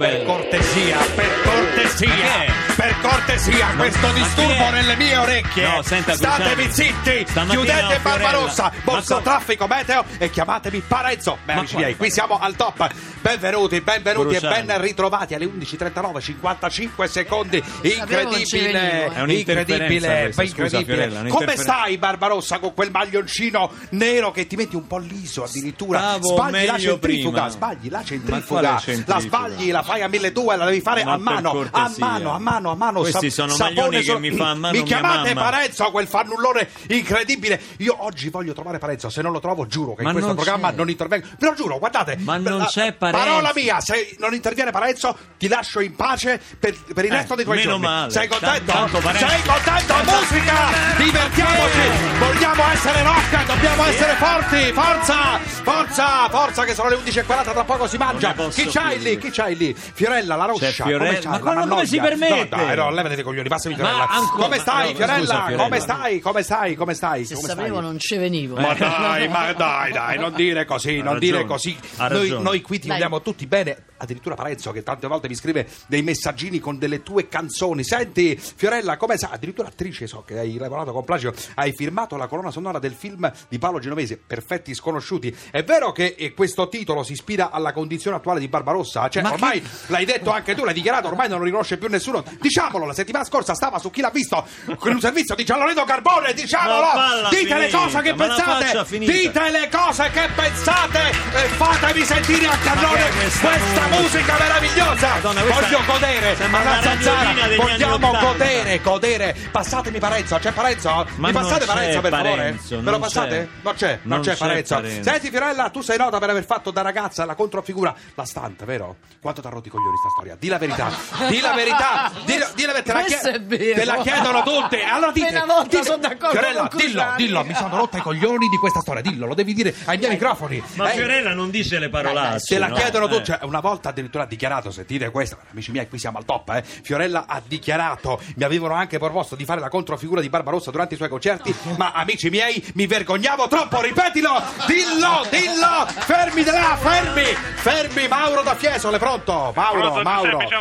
Per cortesia, questo disturbo nelle mie orecchie. No, senta, statevi zitti, chiudete Barbarossa, borsa traffico, meteo e chiamatemi Parenzo. Beh, amici miei, qui siamo al top. Benvenuti Bruciano. E ben ritrovati alle 11:39, 55 secondi. Incredibile. Fiorella, come stai, Barbarossa, con quel maglioncino nero che ti metti un po' liso addirittura? Sbagli la centrifuga. La fai a 1200, la devi fare a mano. Questi sono maglioni che mi fa a mano. Mi chiamate Parenzo, quel fannullone incredibile. Io oggi voglio trovare Parenzo, se non lo trovo giuro che in questo programma non intervengo. Ve lo giuro, guardate. Ma non c'è Parenzo. Parola mia, se non interviene Parenzo ti lascio in pace per il resto dei tuoi giorni. Male. Sei contento? Sei contento? Musica! Divertiamoci! Vogliamo essere rock, dobbiamo essere forti! Forza che sono le 11:40, tra poco si mangia. Chi c'hai lì? Fiorella, la roscia. Come si permette? No, levatevi i coglioni, passami Fiorella. Come stai, Fiorella? Come stai? Se sapevo non ci venivo. Ma dai, non dire così. Noi qui ti vogliamo tutti bene, addirittura Parenzo che tante volte mi scrive dei messaggini con delle tue canzoni. Senti, Fiorella, come stai? Addirittura attrice, so che hai lavorato con Plagio, hai firmato la colonna sonora del film di Paolo Genovese, Perfetti Sconosciuti. È vero che questo titolo si ispira alla condizione attuale di Barbarossa? Cioè, ormai l'hai detto anche tu, l'hai dichiarato, ormai non lo riconosce più nessuno. Diciamolo, la settimana scorsa stava su Chi l'ha visto con un servizio di Gianlorenzo Carbone. Diciamolo, dite le cose che pensate e fatevi sentire a Carbone questa musica meravigliosa. Madonna, voglio godere alla zanzara, vogliamo godere. Passatemi Parenzo, c'è Parenzo? Mi passate Parenzo per favore? Me lo passate? Non c'è Parenzo. Senti Fiorella, tu sei nota per aver fatto da ragazza la controfigura, la stante, vero? Quanto t'ha rotti i coglioni sta storia? Di la verità. Te la chiedono tutte. Allora dite. Una volta sono d'accordo. Fiorella, dillo, mi sono rotta i coglioni di questa storia. Dillo, lo devi dire ai miei microfoni. Ma Fiorella non dice le parolacce. Te la chiedono tutte. Cioè, una volta addirittura ha dichiarato, sentite questo, amici miei, qui siamo al top, eh. Fiorella ha dichiarato, mi avevano anche proposto di fare la controfigura di Barbarossa durante i suoi concerti, ma amici miei, mi vergognavo troppo, ripetilo, dillo, fermi, Mauro da Fiesole, pronto? Mauro.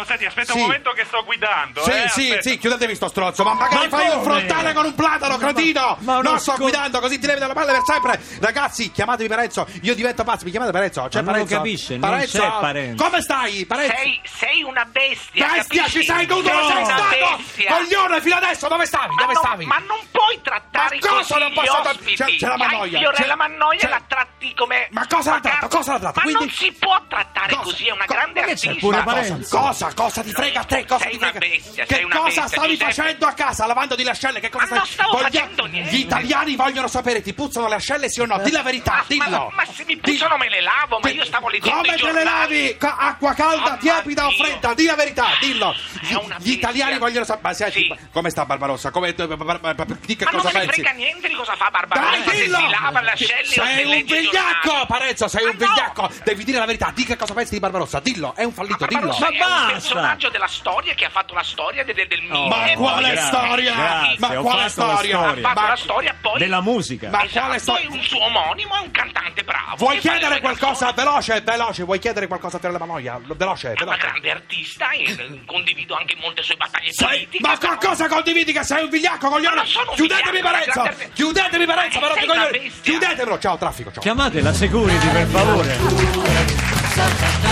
Senti, aspetta un momento che sto guidando. Sì, chiudetevi sto strozzo, ma magari fai un frontale con un platano, cretino. Sto guidando, così ti levi dalla palla per sempre. Ragazzi, chiamatevi Parenzo, io divento pazzo, mi chiamate Parenzo, c'è Parenzo? Non capisce, Parenzo. Parenzo. Come stai, Parenzo? Sei una bestia, capisci? Ci sei tutto, no, sei stato coglione fino adesso, dove stavi? Ma non puoi trattare ma cosa così non posso ospiti, c'è la Mannoia, Fiorella Mannoia la tratti come... Ma cosa la tratta? Ma quindi... non si può trattare così, è una grande artista. Cosa ti frega a te? Sei una bestia. Che cosa stavi facendo a casa, lavandoti le ascelle? Che cosa stai... non stavo facendo niente. Gli italiani vogliono sapere, ti puzzano le ascelle sì o no? Dì la verità, dillo. Ma se mi puzzano me le lavo, ma io stavo leggendo i giornali. Acqua calda, tiepida o fredda? Dì la verità, dillo. Gli italiani vogliono sapere. Senti, come sta Barbarossa? Ma non mi frega niente di cosa fa Barbarossa. Dai, dillo. Si lava le ascelle. Sei un vigliacco, Parenzo, sei un vigliacco. Devi dire la verità. Di che cosa pensi di Barbarossa? Dillo, è un fallito, dillo. Ma basta. È un personaggio della storia che ha fatto la storia del mio. Ma quale storia? Ha fatto la storia poi della musica. Ma quale storia? Poi un suo omonimo è un cantante bravo. Vuoi chiedere qualcosa? Veloce, vuoi chiedere qualcosa per la Manoia? Veloce. Una grande artista e condivido anche molte sue battaglie politiche. Ma qualcosa condividi che sei un vigliacco, coglione! Chiudetemi Parenzo, però coglione! Chiudetemelo, ciao traffico, ciao. Chiamate la security per favore.